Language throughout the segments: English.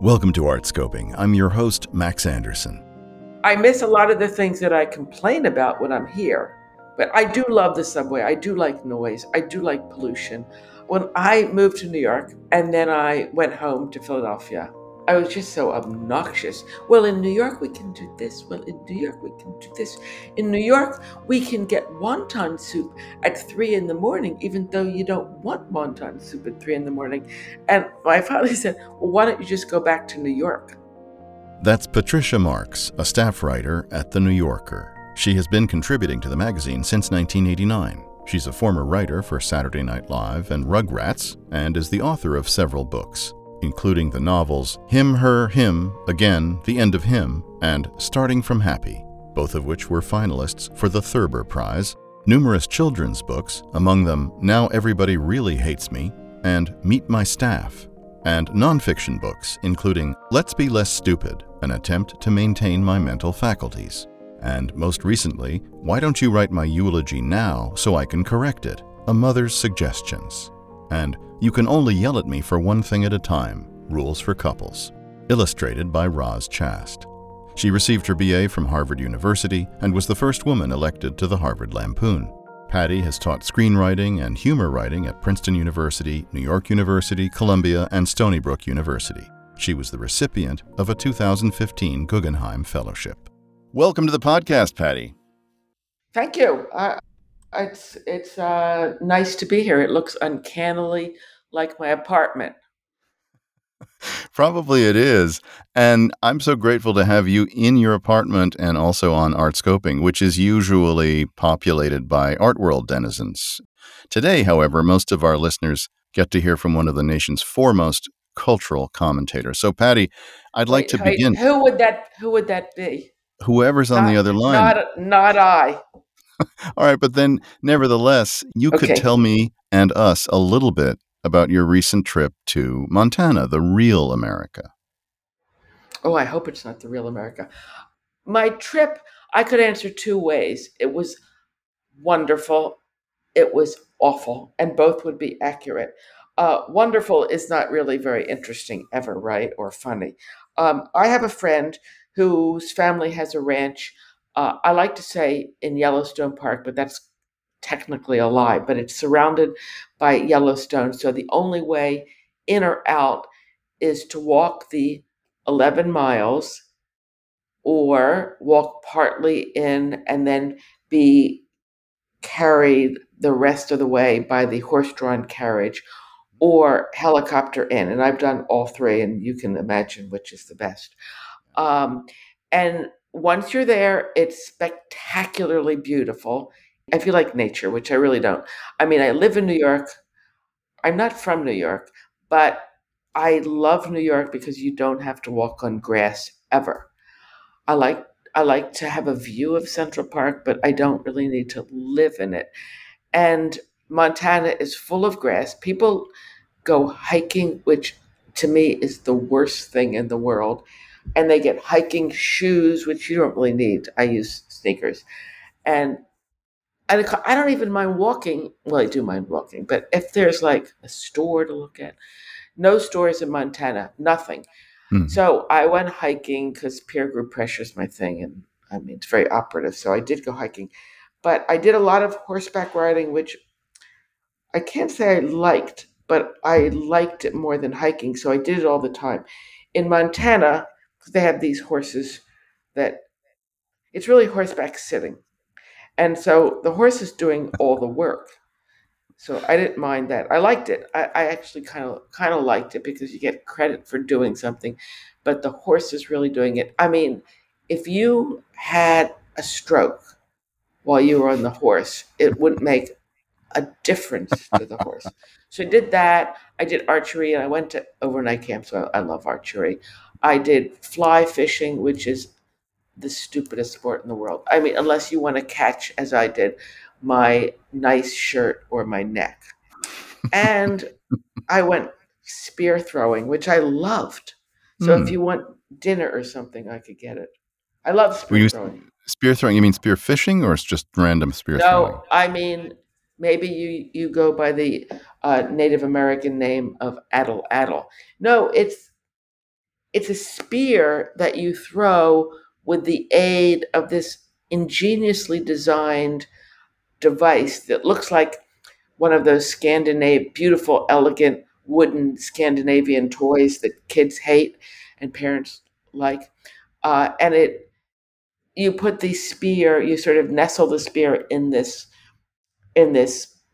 Welcome to Art Scoping. I'm your host, Max Anderson. I miss a lot of the things that I complain about when I'm here, but I do love the subway. I do like noise. I do like pollution. When I moved to New York and then I went home to Philadelphia, I was just so obnoxious. Well, in New York, we can do this. Well, in New York, we can do this. In New York, we can get wonton soup at 3 in the morning, even though you don't want wonton soup at 3 in the morning. And my father said, well, why don't you just go back to New York? That's Patricia Marks, a staff writer at The New Yorker. She has been contributing to the magazine since 1989. She's a former writer for Saturday Night Live and Rugrats, and is the author of several books, including the novels Him, Her, Him, Again, The End of Him, and Starting from Happy, both of which were finalists for the Thurber Prize, numerous children's books, among them Now Everybody Really Hates Me, and Meet My Staff, and nonfiction books, including Let's Be Less Stupid, An Attempt to Maintain My Mental Faculties, and most recently, Why Don't You Write My Eulogy Now So I Can Correct It, A Mother's Suggestions, and You Can Only Yell at Me for One Thing at a Time, Rules for Couples, illustrated by Roz Chast. She received her BA from Harvard University and was the first woman elected to the Harvard Lampoon. Patty has taught screenwriting and humor writing at Princeton University, New York University, Columbia, and Stony Brook University. She was the recipient of a 2015 Guggenheim Fellowship. Welcome to the podcast, Patty. Thank you. It's nice to be here. It looks uncannily like my apartment. Probably it is. And I'm so grateful to have you in your apartment and also on Art Scoping, which is usually populated by art world denizens. Today, however, most of our listeners get to hear from one of the nation's foremost cultural commentators. So, Patty, I'd like to begin. Who would that be? Whoever's on the other line. Not I. All right, but then nevertheless, you could tell me and us a little bit about your recent trip to Montana, the real America. Oh, I hope it's not the real America. My trip, I could answer two ways. It was wonderful. It was awful. And both would be accurate. Wonderful is not really very interesting ever, right? Or funny. I have a friend whose family has a ranch. I like to say in Yellowstone Park, but that's technically a lie, but it's surrounded by Yellowstone. So the only way in or out is to walk the 11 miles or walk partly in and then be carried the rest of the way by the horse-drawn carriage or helicopter in. And I've done all three, and you can imagine which is the best. And once you're there, it's spectacularly beautiful. I feel like nature, which I really don't. I mean, I live in New York. I'm not from New York, but I love New York because you don't have to walk on grass ever. I like to have a view of Central Park, but I don't really need to live in it. And Montana is full of grass. People go hiking, which to me is the worst thing in the world. And they get hiking shoes, which you don't really need. I use sneakers. And I don't even mind walking. Well, I do mind walking. But if there's like a store to look at, no stores in Montana, nothing. Mm. So I went hiking because peer group pressure is my thing. And I mean, it's very operative. So I did go hiking. But I did a lot of horseback riding, which I can't say I liked, but I liked it more than hiking. So I did it all the time. In Montana, they have these horses that it's really horseback sitting. And so the horse is doing all the work. So I didn't mind that. I liked it. I actually kind of liked it because you get credit for doing something, but the horse is really doing it. I mean, if you had a stroke while you were on the horse, it wouldn't make a difference to the horse. So I did that. I did archery, and I went to overnight camp, so I love archery. I did fly fishing, which is the stupidest sport in the world. I mean, unless you want to catch, as I did, my nice shirt or my neck. And I went spear throwing, which I loved. So if you want dinner or something, I could get it. I love spear throwing. Spear throwing, you mean spear fishing, or it's just random spear throwing? No, I mean, maybe you go by the Native American name of Atlatl. No, it's It's a spear that you throw with the aid of this ingeniously designed device that looks like one of those beautiful, elegant, wooden Scandinavian toys that kids hate and parents like. You put the spear, you sort of nestle the spear in this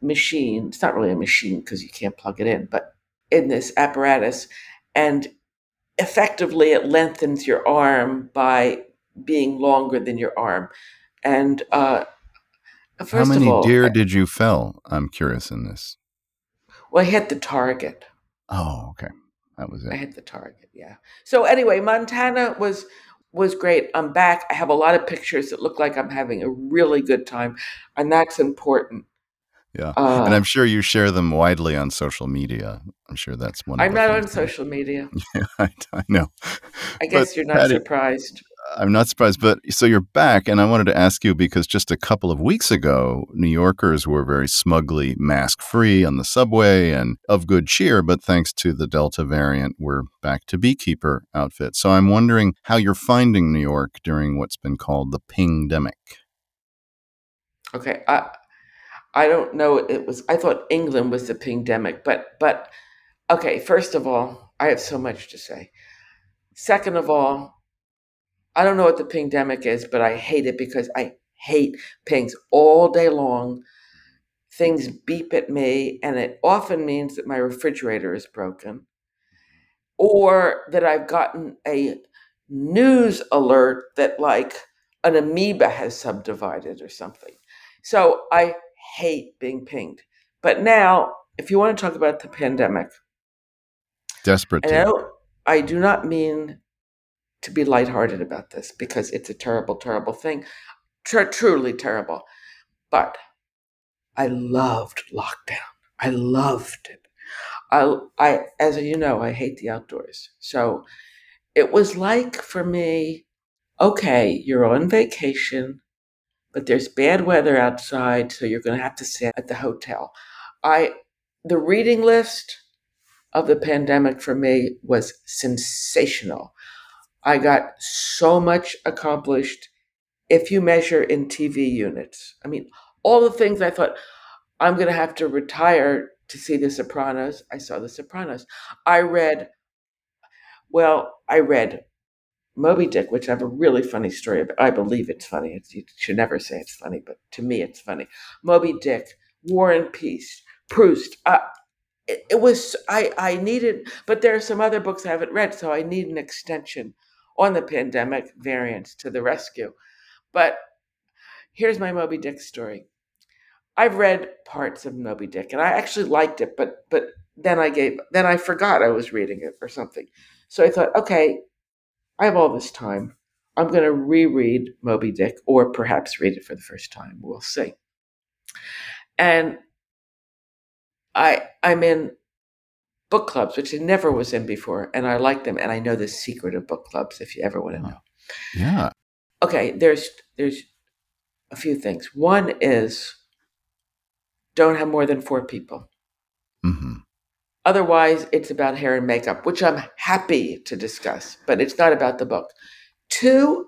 machine. It's not really a machine because you can't plug it in, but in this apparatus. And effectively it lengthens your arm by being longer than your arm. And first of all— how many deer did you fell? I'm curious in this. Well, I hit the target. Oh, okay. That was it. I hit the target, yeah. So anyway, Montana was great. I'm back. I have a lot of pictures that look like I'm having a really good time, and that's important. Yeah, and I'm sure you share them widely on social media. I'm sure that's one. I'm not on social media. Yeah, I know. I guess you're not surprised. I'm not surprised, but so you're back, and I wanted to ask you because just a couple of weeks ago, New Yorkers were very smugly mask-free on the subway and of good cheer, but thanks to the Delta variant, we're back to beekeeper outfits. So I'm wondering how you're finding New York during what's been called the pingdemic. Okay, I don't know. I thought England was the pingdemic, but okay, first of all, I have so much to say. Second of all, I don't know what the pingdemic is, but I hate it because I hate pings all day long. Things beep at me, and it often means that my refrigerator is broken or that I've gotten a news alert that like an amoeba has subdivided or something. So I hate being pinged. But now, if you want to talk about the pandemic. Desperate. I do not mean to be lighthearted about this because it's a terrible, terrible thing. Truly terrible. But I loved lockdown. I loved it. I, as you know, I hate the outdoors. So it was like for me, okay, you're on vacation, but there's bad weather outside, so you're going to have to sit at the hotel. The reading list of the pandemic for me was sensational. I got so much accomplished if you measure in TV units. I mean, all the things I thought, I'm going to have to retire to see The Sopranos. I saw The Sopranos. I read Moby Dick, which I have a really funny story about. I believe it's funny. You should never say it's funny, but to me it's funny. Moby Dick, War and Peace, Proust. But there are some other books I haven't read, so I need an extension on the pandemic variants to the rescue. But here's my Moby Dick story. I've read parts of Moby Dick and I actually liked it, but then I forgot I was reading it or something. So I thought, okay, I have all this time. I'm going to reread Moby Dick or perhaps read it for the first time. We'll see. And I'm in book clubs, which I never was in before, and I like them. And I know the secret of book clubs, if you ever want to know. Yeah. Okay, there's a few things. One is don't have more than 4 people. Mm-hmm. Otherwise, it's about hair and makeup, which I'm happy to discuss, but it's not about the book. 2,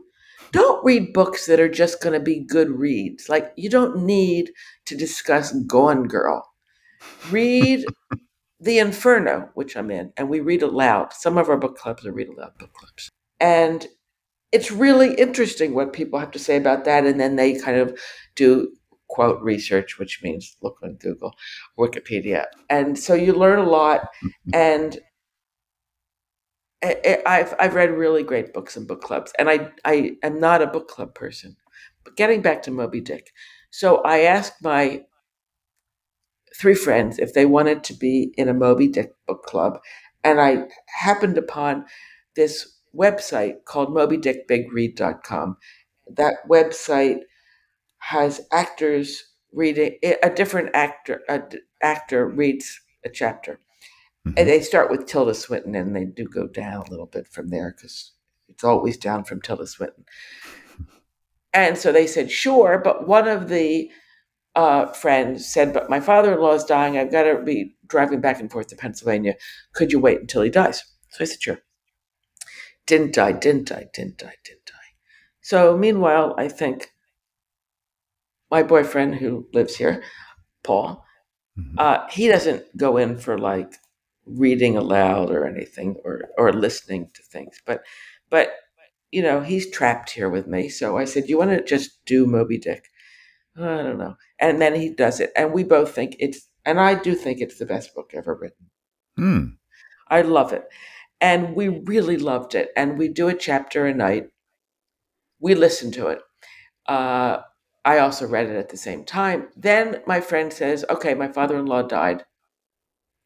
don't read books that are just going to be good reads. Like, you don't need to discuss Gone Girl. Read The Inferno, which I'm in, and we read aloud. Some of our book clubs are read aloud book clubs. And it's really interesting what people have to say about that. And then they kind of do, quote, research, which means look on Google, Wikipedia. And so you learn a lot. And I've read really great books in book clubs. And I am not a book club person. But getting back to Moby Dick. So I asked my 3 friends if they wanted to be in a Moby Dick book club. And I happened upon this website called MobyDickBigRead.com. That website has actors reading, a different actor reads a chapter. Mm-hmm. And they start with Tilda Swinton and they do go down a little bit from there because it's always down from Tilda Swinton. And so they said, sure, but one of the friend said, but my father-in-law is dying. I've got to be driving back and forth to Pennsylvania. Could you wait until he dies? So I said, sure. Didn't I? So meanwhile, I think my boyfriend who lives here, Paul, he doesn't go in for like reading aloud or anything or listening to things. But you know, he's trapped here with me. So I said, you want to just do Moby Dick? Oh, I don't know. And then he does it. And we both think I do think it's the best book ever written. Mm. I love it. And we really loved it. And we do a chapter a night. We listen to it. I also read it at the same time. Then my friend says, okay, my father-in-law died.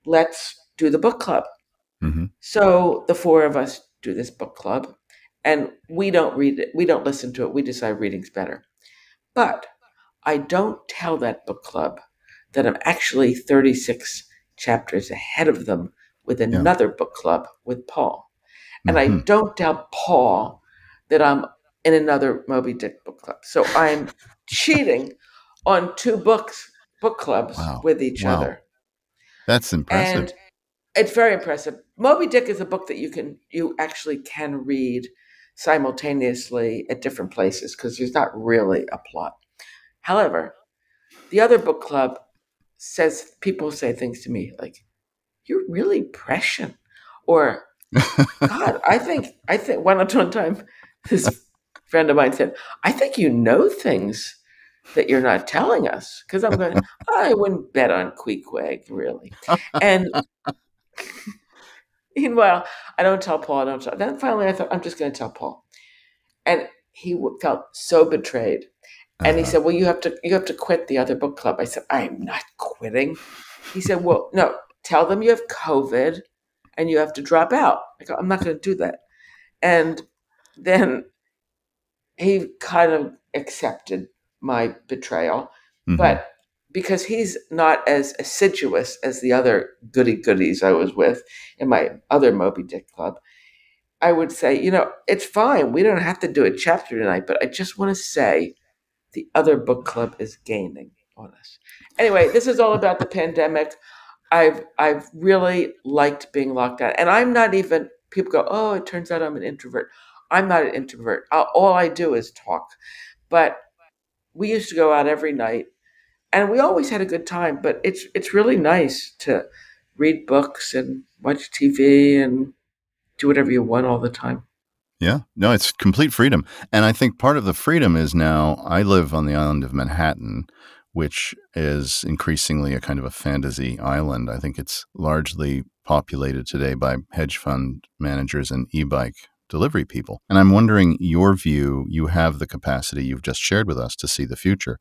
Let's do the book club. Mm-hmm. So the four of us do this book club. And we don't read it. We don't listen to it. We decide reading's better. But I don't tell that book club that I'm actually 36 chapters ahead of them with another book club with Paul. And I don't tell Paul that I'm in another Moby Dick book club. So I'm cheating on two book clubs with each other. That's impressive. And it's very impressive. Moby Dick is a book that you actually can read simultaneously at different places because there's not really a plot. However, the other book club people say things to me like, you're really prescient, or God, I think one time this friend of mine said, I think you know things that you're not telling us. Cause I'm going, I wouldn't bet on Queequeg really. And meanwhile, I don't tell Paul. Then finally I thought, I'm just going to tell Paul. And he felt so betrayed. And he said, well, you have to quit the other book club. I said, I'm not quitting. He said, well, no, tell them you have COVID and you have to drop out. I go, I'm not going to do that. And then he kind of accepted my betrayal, but because he's not as assiduous as the other goodies I was with in my other Moby Dick club, I would say, you know, it's fine. We don't have to do a chapter tonight, but I just want to say, the other book club is gaining on us. Anyway, this is all about the pandemic. I've really liked being locked down. And I'm not even, people go, oh, it turns out I'm an introvert. I'm not an introvert. All I do is talk. But we used to go out every night and we always had a good time. But it's really nice to read books and watch TV and do whatever you want all the time. Yeah. No, it's complete freedom. And I think part of the freedom is now I live on the island of Manhattan, which is increasingly a kind of a fantasy island. I think it's largely populated today by hedge fund managers and e-bike delivery people. And I'm wondering your view, you have the capacity you've just shared with us to see the future.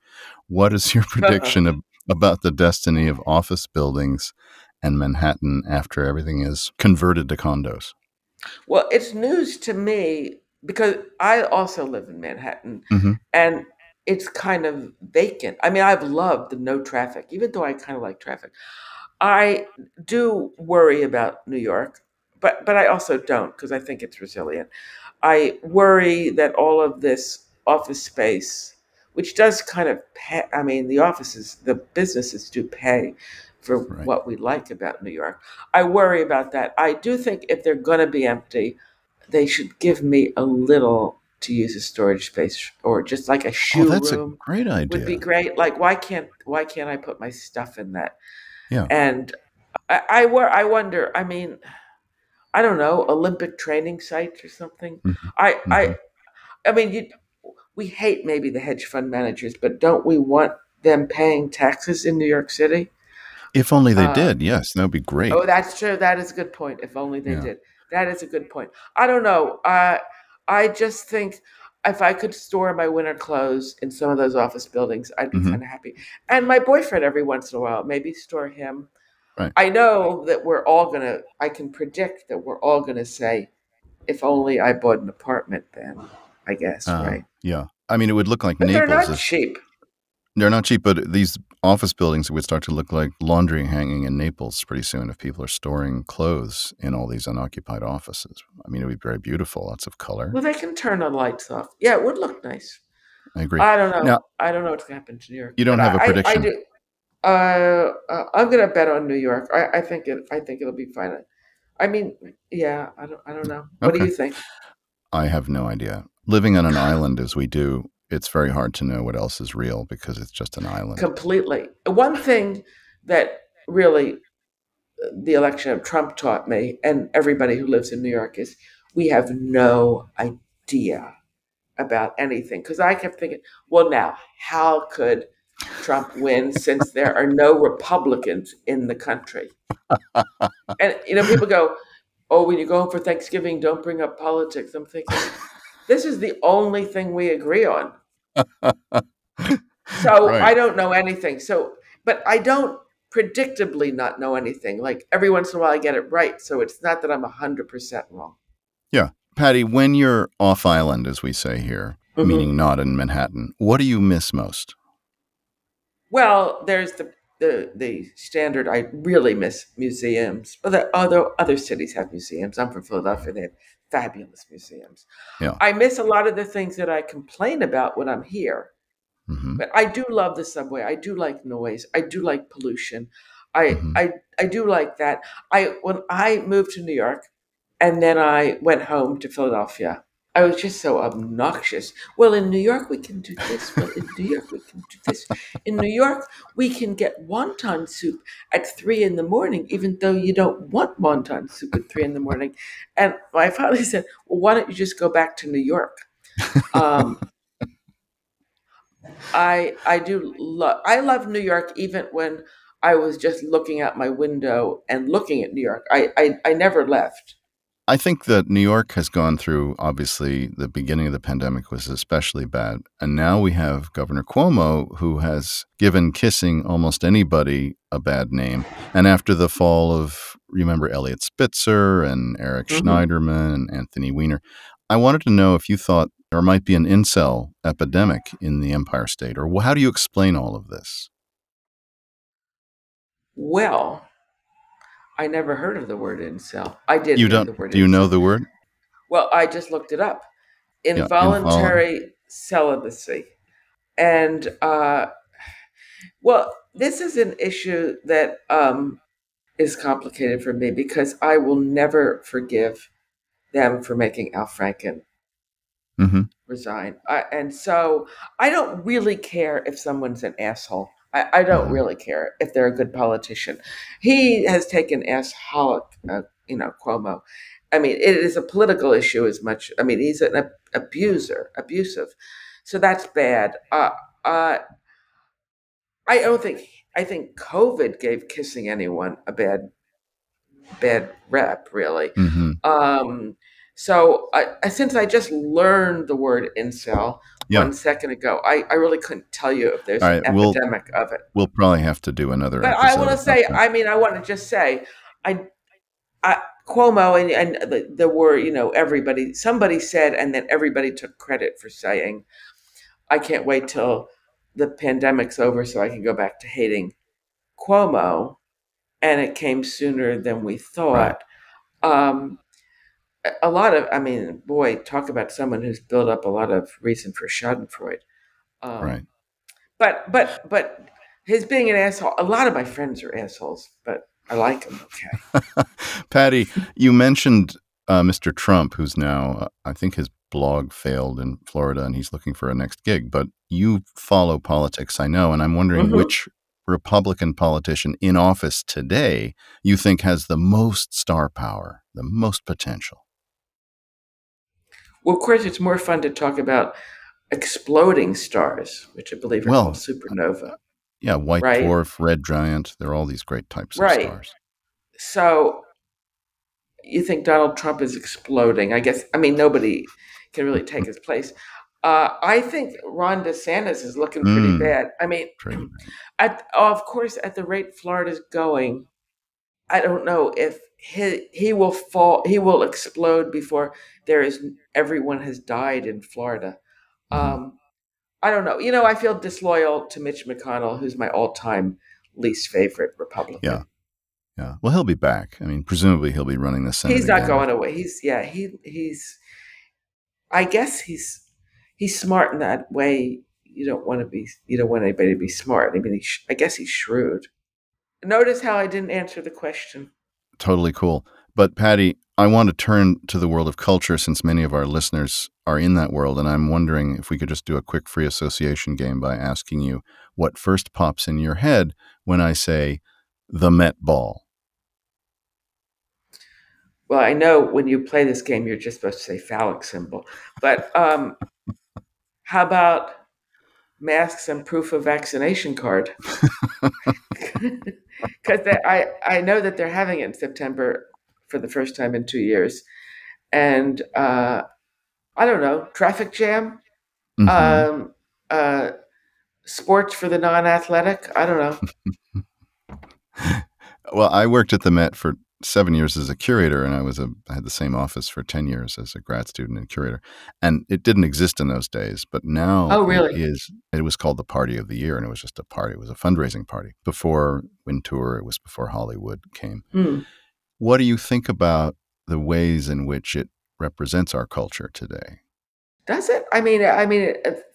What is your prediction about the destiny of office buildings and Manhattan after everything is converted to condos? Well, it's news to me because I also live in Manhattan and it's kind of vacant. I mean, I've loved the no traffic, even though I kind of like traffic. I do worry about New York, but I also don't because I think it's resilient. I worry that all of this office space, which does kind of pay, I mean, the businesses do pay for what we like about New York. I worry about that. I do think if they're going to be empty, they should give me a little to use a storage space or just like a shoe room. A great idea. Would be great. Like, why can't I put my stuff in that? Yeah. And I wonder, I mean, I don't know, Olympic training sites or something. We hate maybe the hedge fund managers, but don't we want them paying taxes in New York City? If only they did, yes, that would be great. Oh, that's true. That is a good point. If only they did. That is a good point. I don't know. I just think if I could store my winter clothes in some of those office buildings, I'd be kind of happy. And my boyfriend every once in a while, maybe store him. Right. I know that I can predict that we're all going to say, if only I bought an apartment then, I guess, right? Yeah. I mean, it would look like but Naples. They're not cheap. They're not cheap, but these office buildings would start to look like laundry hanging in Naples pretty soon if people are storing clothes in all these unoccupied offices. I mean, it would be very beautiful, lots of color. Well, they can turn the lights off. Yeah, it would look nice. I agree. I don't know. Now, I don't know what's going to happen to New York. You don't have a prediction. I do. I'm going to bet on New York. I think it'll be fine. I mean, yeah, I don't know. What do you think? I have no idea. Living on an island as we do, it's very hard to know what else is real because it's just an island. Completely. One thing that really the election of Trump taught me, and everybody who lives in New York, is we have no idea about anything. Because I kept thinking, well, now, how could Trump win since there are no Republicans in the country? And, you know, people go, oh, when you go home for Thanksgiving, don't bring up politics. I'm thinking, this is the only thing we agree on. So right. I don't know anything. But I don't predictably not know anything. Like every once in a while I get it right. So it's not that I'm 100% wrong. Yeah. Patty, when you're off island, as we say here, mm-hmm. meaning not in Manhattan, what do you miss most? Well, there's the standard. I really miss museums. Although other cities have museums. I'm from Philadelphia. They have fabulous museums. Yeah. I miss a lot of the things that I complain about when I'm here. Mm-hmm. But I do love the subway. I do like noise. I do like pollution. I do like that. When I moved to New York and then I went home to Philadelphia, I was just so obnoxious. Well, in New York, we can do this. Well, in New York, we can do this. In New York, we can get wonton soup at 3 a.m, even though you don't want wonton soup at 3 a.m. And my father said, well, why don't you just go back to New York? I love New York even when I was just looking out my window and looking at New York. I never left. I think that New York has gone through, obviously, the beginning of the pandemic was especially bad. And now we have Governor Cuomo, who has given kissing almost anybody a bad name. And after the fall of, remember, Elliot Spitzer and Eric mm-hmm. Schneiderman and Anthony Weiner, I wanted to know if you thought there might be an incel epidemic in the Empire State, or how do you explain all of this? Well, I never heard of the word incel. I did. You don't? Do you know the word? Well, I just looked it up. Involuntary celibacy. And, well, this is an issue that is complicated for me because I will never forgive them for making Al Franken mm-hmm. resign. And so I don't really care if someone's an asshole. I don't really care if they're a good politician. He has taken assholic, Cuomo. I mean, it is a political issue as much. I mean, he's an abusive. So that's bad. I think COVID gave kissing anyone a bad rep, really. Mm-hmm. So since I just learned the word incel, yeah. 1 second ago, I really couldn't tell you if there's an epidemic of it. We'll probably have to do another. But I want to say, Cuomo and the word, somebody said, and then everybody took credit for saying, I can't wait till the pandemic's over so I can go back to hating Cuomo. And it came sooner than we thought. Right. Talk about someone who's built up a lot of reason for schadenfreude. Right. But his being an asshole, a lot of my friends are assholes, but I like them. Okay. Patty, you mentioned Mr. Trump, who's now, I think his blog failed in Florida and he's looking for a next gig, but you follow politics, I know. And I'm wondering mm-hmm. which Republican politician in office today you think has the most star power, the most potential? Well, of course, it's more fun to talk about exploding stars, which I believe are called supernova. Yeah, white dwarf, red giant. There are all these great types of stars. So you think Donald Trump is exploding. Nobody can really take his place. I think Ron DeSantis is looking pretty bad. Of course, at the rate Florida's going, I don't know if he will fall. He will explode before everyone has died in Florida. I don't know. I feel disloyal to Mitch McConnell, who's my all-time least favorite Republican. Yeah. Well, he'll be back. Presumably he'll be running the Senate. He's not going away. He's smart in that way. You don't want anybody to be smart. I guess he's shrewd. Notice how I didn't answer the question. Totally cool. But Patty, I want to turn to the world of culture since many of our listeners are in that world, and I'm wondering if we could just do a quick free association game by asking you what first pops in your head when I say the Met Ball. Well, I know when you play this game, you're just supposed to say phallic symbol, but how about masks and proof of vaccination card? Because I know that they're having it in September for the first time in 2 years. And I don't know, traffic jam, mm-hmm. Sports for the non-athletic. I don't know. Well, I worked at the Met for 7 years as a curator, and I had the same office for 10 years as a grad student and curator, and it didn't exist in those days, but now it was called the Party of the Year, and it was just a party. It was a fundraising party before Wintour. It was before Hollywood came. Mm. What do you think about the ways in which it represents our culture today? Does it? I mean,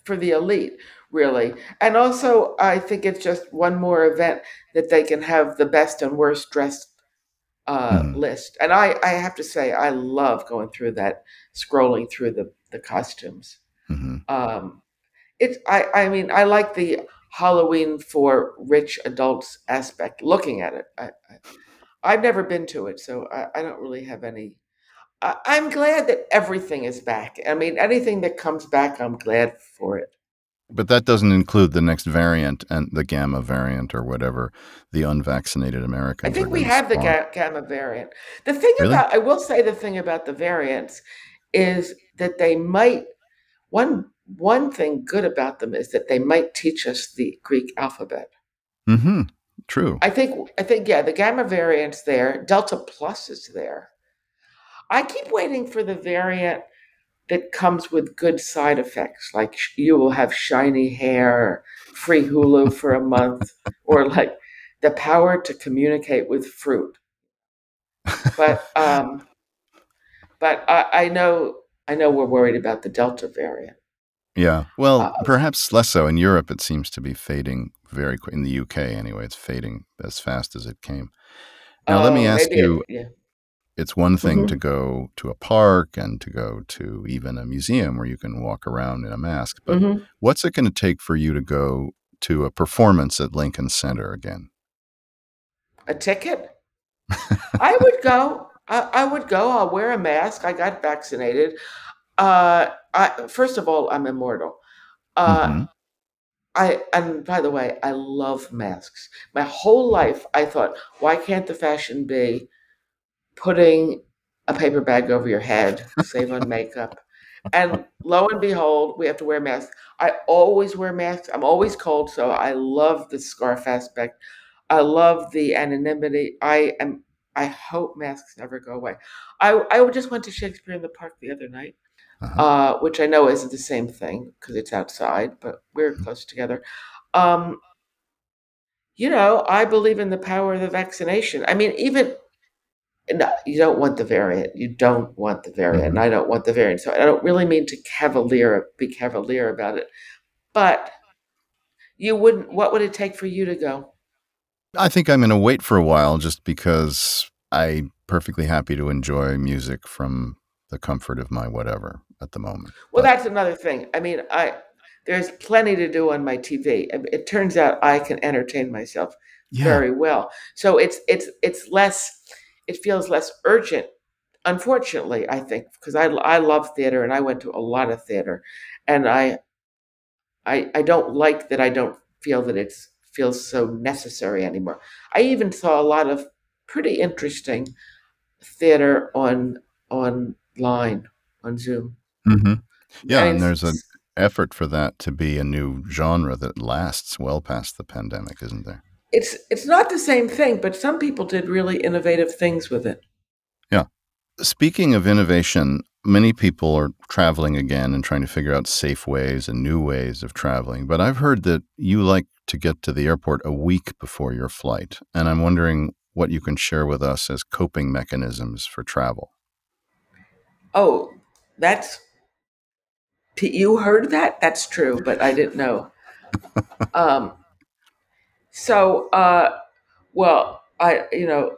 for the elite, really. And also I think it's just one more event that they can have the best and worst dressed list. And I have to say, I love going through that, scrolling through the costumes. Mm-hmm. I like the Halloween for rich adults aspect, looking at it. I've never been to it, so I don't really have any. I'm glad that everything is back. I mean, anything that comes back, I'm glad for it. But that doesn't include the next variant and the gamma variant or whatever the unvaccinated Americans. I think we have the gamma variant. The thing about, I will say the thing about the variants is that they might, one thing good about them is that they might teach us the Greek alphabet. Mm-hmm. True. I think, yeah, the gamma variant's there. Delta plus is there. I keep waiting for the variant that comes with good side effects, like you will have shiny hair, free Hulu for a month, or like the power to communicate with fruit. But I know we're worried about the Delta variant. Yeah, well, perhaps less so in Europe. It seems to be fading very quick. In the UK, anyway, it's fading as fast as it came. Now, let me ask you. It's one thing mm-hmm. to go to a park and to go to even a museum where you can walk around in a mask. But mm-hmm. what's it going to take for you to go to a performance at Lincoln Center again? A ticket? I would go. I would go. I'll wear a mask. I got vaccinated. First of all, I'm immortal. Mm-hmm. And by the way, I love masks. My whole life, I thought, why can't the fashion be putting a paper bag over your head, save on makeup? And lo and behold, we have to wear masks. I always wear masks. I'm always cold, so I love the scarf aspect. I love the anonymity. I hope masks never go away. I just went to Shakespeare in the Park the other night, uh-huh. Which I know isn't the same thing because it's outside, but we're close together. I believe in the power of the vaccination. I mean, even... No, you don't want the variant. You don't want the variant. Mm-hmm. I don't want the variant. So I don't really mean to be cavalier about it. But what would it take for you to go? I think I'm going to wait for a while just because I'm perfectly happy to enjoy music from the comfort of my whatever at the moment. Well, that's another thing. I mean, there's plenty to do on my TV. It turns out I can entertain myself very well. So it's less... It feels less urgent, unfortunately, I think, because I love theater and I went to a lot of theater, and I don't like that I don't feel that it feels so necessary anymore. I even saw a lot of pretty interesting theater online on Zoom. Mm-hmm. Yeah, and there's an effort for that to be a new genre that lasts well past the pandemic, isn't there? It's not the same thing, but some people did really innovative things with it. Yeah. Speaking of innovation, many people are traveling again and trying to figure out safe ways and new ways of traveling. But I've heard that you like to get to the airport a week before your flight. And I'm wondering what you can share with us as coping mechanisms for travel. Oh, you heard that? That's true, but I didn't know. So, well,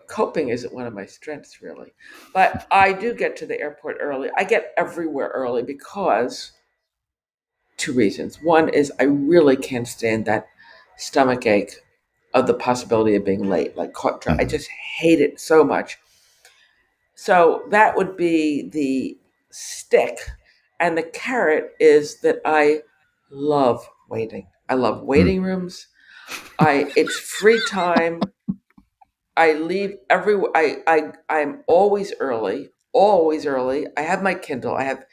Coping isn't one of my strengths really, but I do get to the airport early. I get everywhere early because two reasons. One is I really can't stand that stomach ache of the possibility of being late, like caught dry. I just hate it so much. So that would be the stick. And the carrot is that I love waiting. I love waiting rooms. It's free time. I leave everywhere. I'm always early, always early. I have my Kindle. I have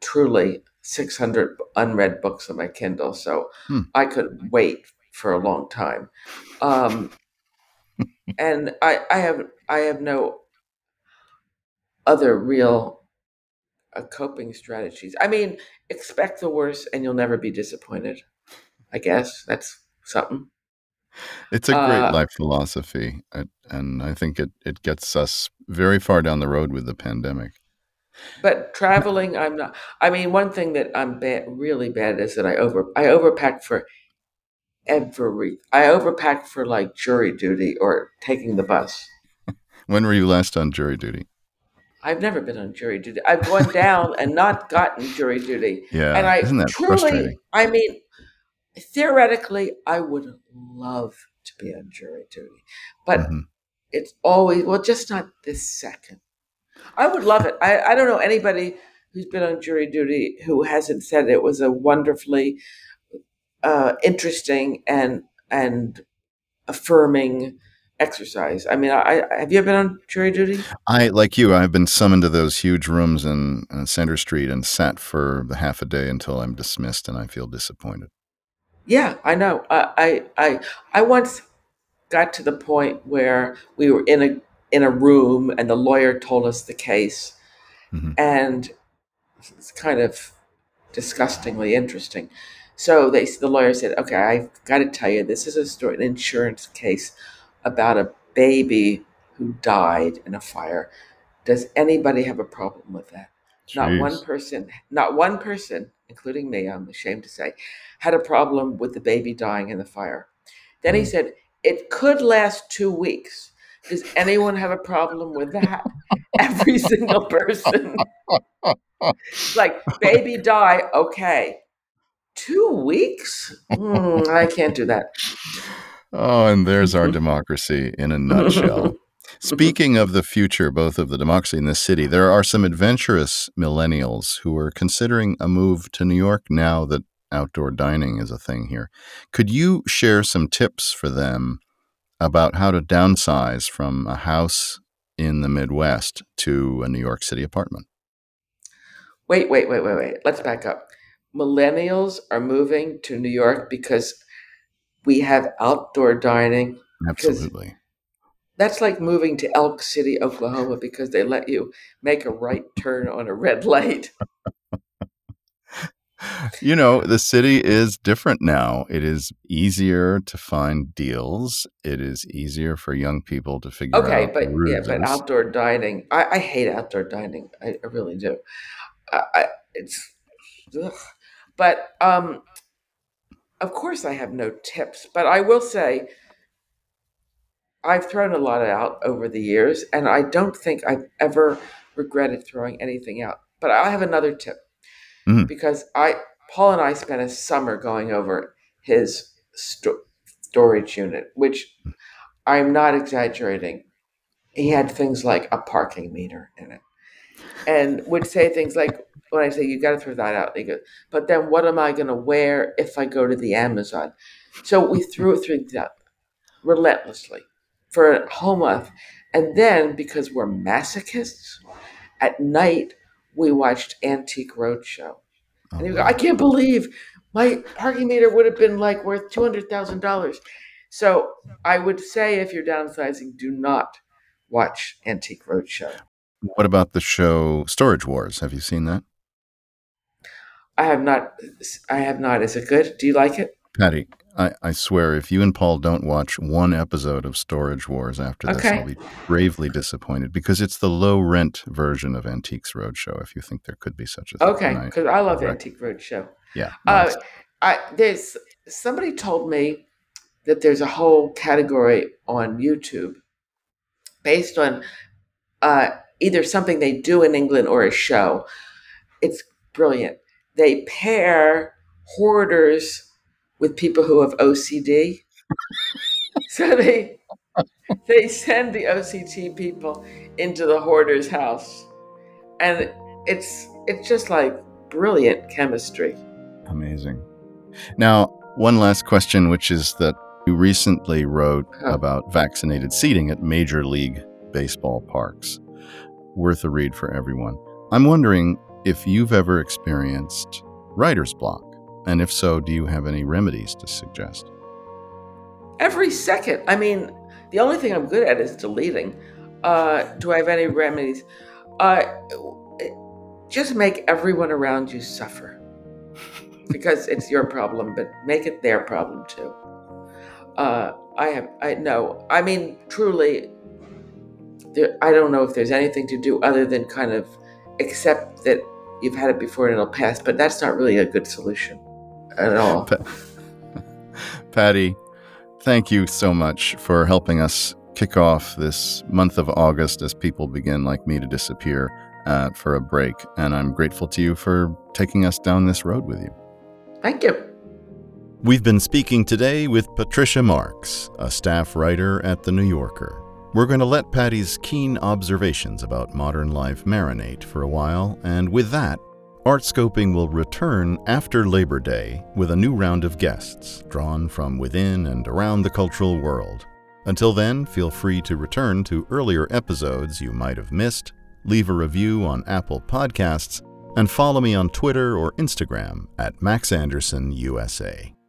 truly 600 unread books on my Kindle, so I could wait for a long time. And I have no other real coping strategies. I mean, expect the worst and you'll never be disappointed. I guess that's something. It's a great life philosophy, and I think it gets us very far down the road with the pandemic. But traveling, I'm not. I mean, one thing that I'm really bad is that I overpack for every. I overpack for like jury duty or taking the bus. When were you last on jury duty? I've never been on jury duty. I've gone down and not gotten jury duty. Yeah, and isn't that frustrating? I mean, theoretically, I would love to be on jury duty, but it's always, well, just not this second. I would love it. I don't know anybody who's been on jury duty who hasn't said it was a wonderfully interesting and affirming exercise. I mean, have you ever been on jury duty? I've been summoned to those huge rooms in Center Street and sat for half a day until I'm dismissed and I feel disappointed. Yeah, I know. I once got to the point where we were in a room and the lawyer told us the case, and it's kind of disgustingly interesting. So the lawyer said, "Okay, I've got to tell you, this is a story, an insurance case about a baby who died in a fire. Does anybody have a problem with that?" Jeez. Not one person, including me, I'm ashamed to say, had a problem with the baby dying in the fire. Then he said, "It could last 2 weeks. Does anyone have a problem with that?" Every single person. Like, baby die, okay. 2 weeks? I can't do that. Oh, and there's our democracy in a nutshell. Speaking of the future, both of the democracy and the city, there are some adventurous millennials who are considering a move to New York now that outdoor dining is a thing here. Could you share some tips for them about how to downsize from a house in the Midwest to a New York City apartment? Wait. Let's back up. Millennials are moving to New York because we have outdoor dining. Absolutely. That's like moving to Elk City, Oklahoma, because they let you make a right turn on a red light. The city is different now. It is easier to find deals. It is easier for young people to figure out. Okay, but outdoor dining. I hate outdoor dining. I really do. Ugh. But of course, I have no tips. But I will say, I've thrown a lot out over the years, and I don't think I've ever regretted throwing anything out. But I have another tip, because Paul and I spent a summer going over his storage unit, which I'm not exaggerating. He had things like a parking meter in it, and would say things like, when I say, "You got to throw that out," he goes, "But then what am I going to wear if I go to the Amazon?" So we threw it through that relentlessly for a whole month. And then, because we're masochists, at night we watched Antiques Roadshow. And he would go, "I can't believe my parking meter would have been like worth $200,000. So I would say, if you're downsizing, do not watch Antiques Roadshow. What about the show Storage Wars? Have you seen that? I have not. Is it good? Do you like it? Patty, I swear, if you and Paul don't watch one episode of Storage Wars after this, I'll be gravely disappointed, because it's the low-rent version of Antiques Roadshow, if you think there could be such a thing. Okay, because I love Antiques Roadshow. Yeah. Nice. Somebody told me that there's a whole category on YouTube based on either something they do in England or a show. It's brilliant. They pair hoarders with people who have OCD. So they send the OCD people into the hoarder's house. And it's just like brilliant chemistry. Amazing. Now, one last question, which is that you recently wrote about vaccinated seating at Major League Baseball parks. Worth a read for everyone. I'm wondering if you've ever experienced writer's block, and if so, do you have any remedies to suggest? Every second. I mean, the only thing I'm good at is deleting. Do I have any remedies? Just make everyone around you suffer, because it's your problem, but make it their problem too. Truly, I don't know if there's anything to do other than kind of accept that you've had it before and it'll pass, but that's not really a good solution at all. Patty, thank you so much for helping us kick off this month of August as people begin, like me, to disappear for a break. And I'm grateful to you for taking us down this road with you. Thank you. We've been speaking today with Patricia Marks, a staff writer at The New Yorker. We're going to let Patty's keen observations about modern life marinate for a while, and with that, Art Scoping will return after Labor Day with a new round of guests drawn from within and around the cultural world. Until then, feel free to return to earlier episodes you might have missed, leave a review on Apple Podcasts, and follow me on Twitter or Instagram at MaxAndersonUSA.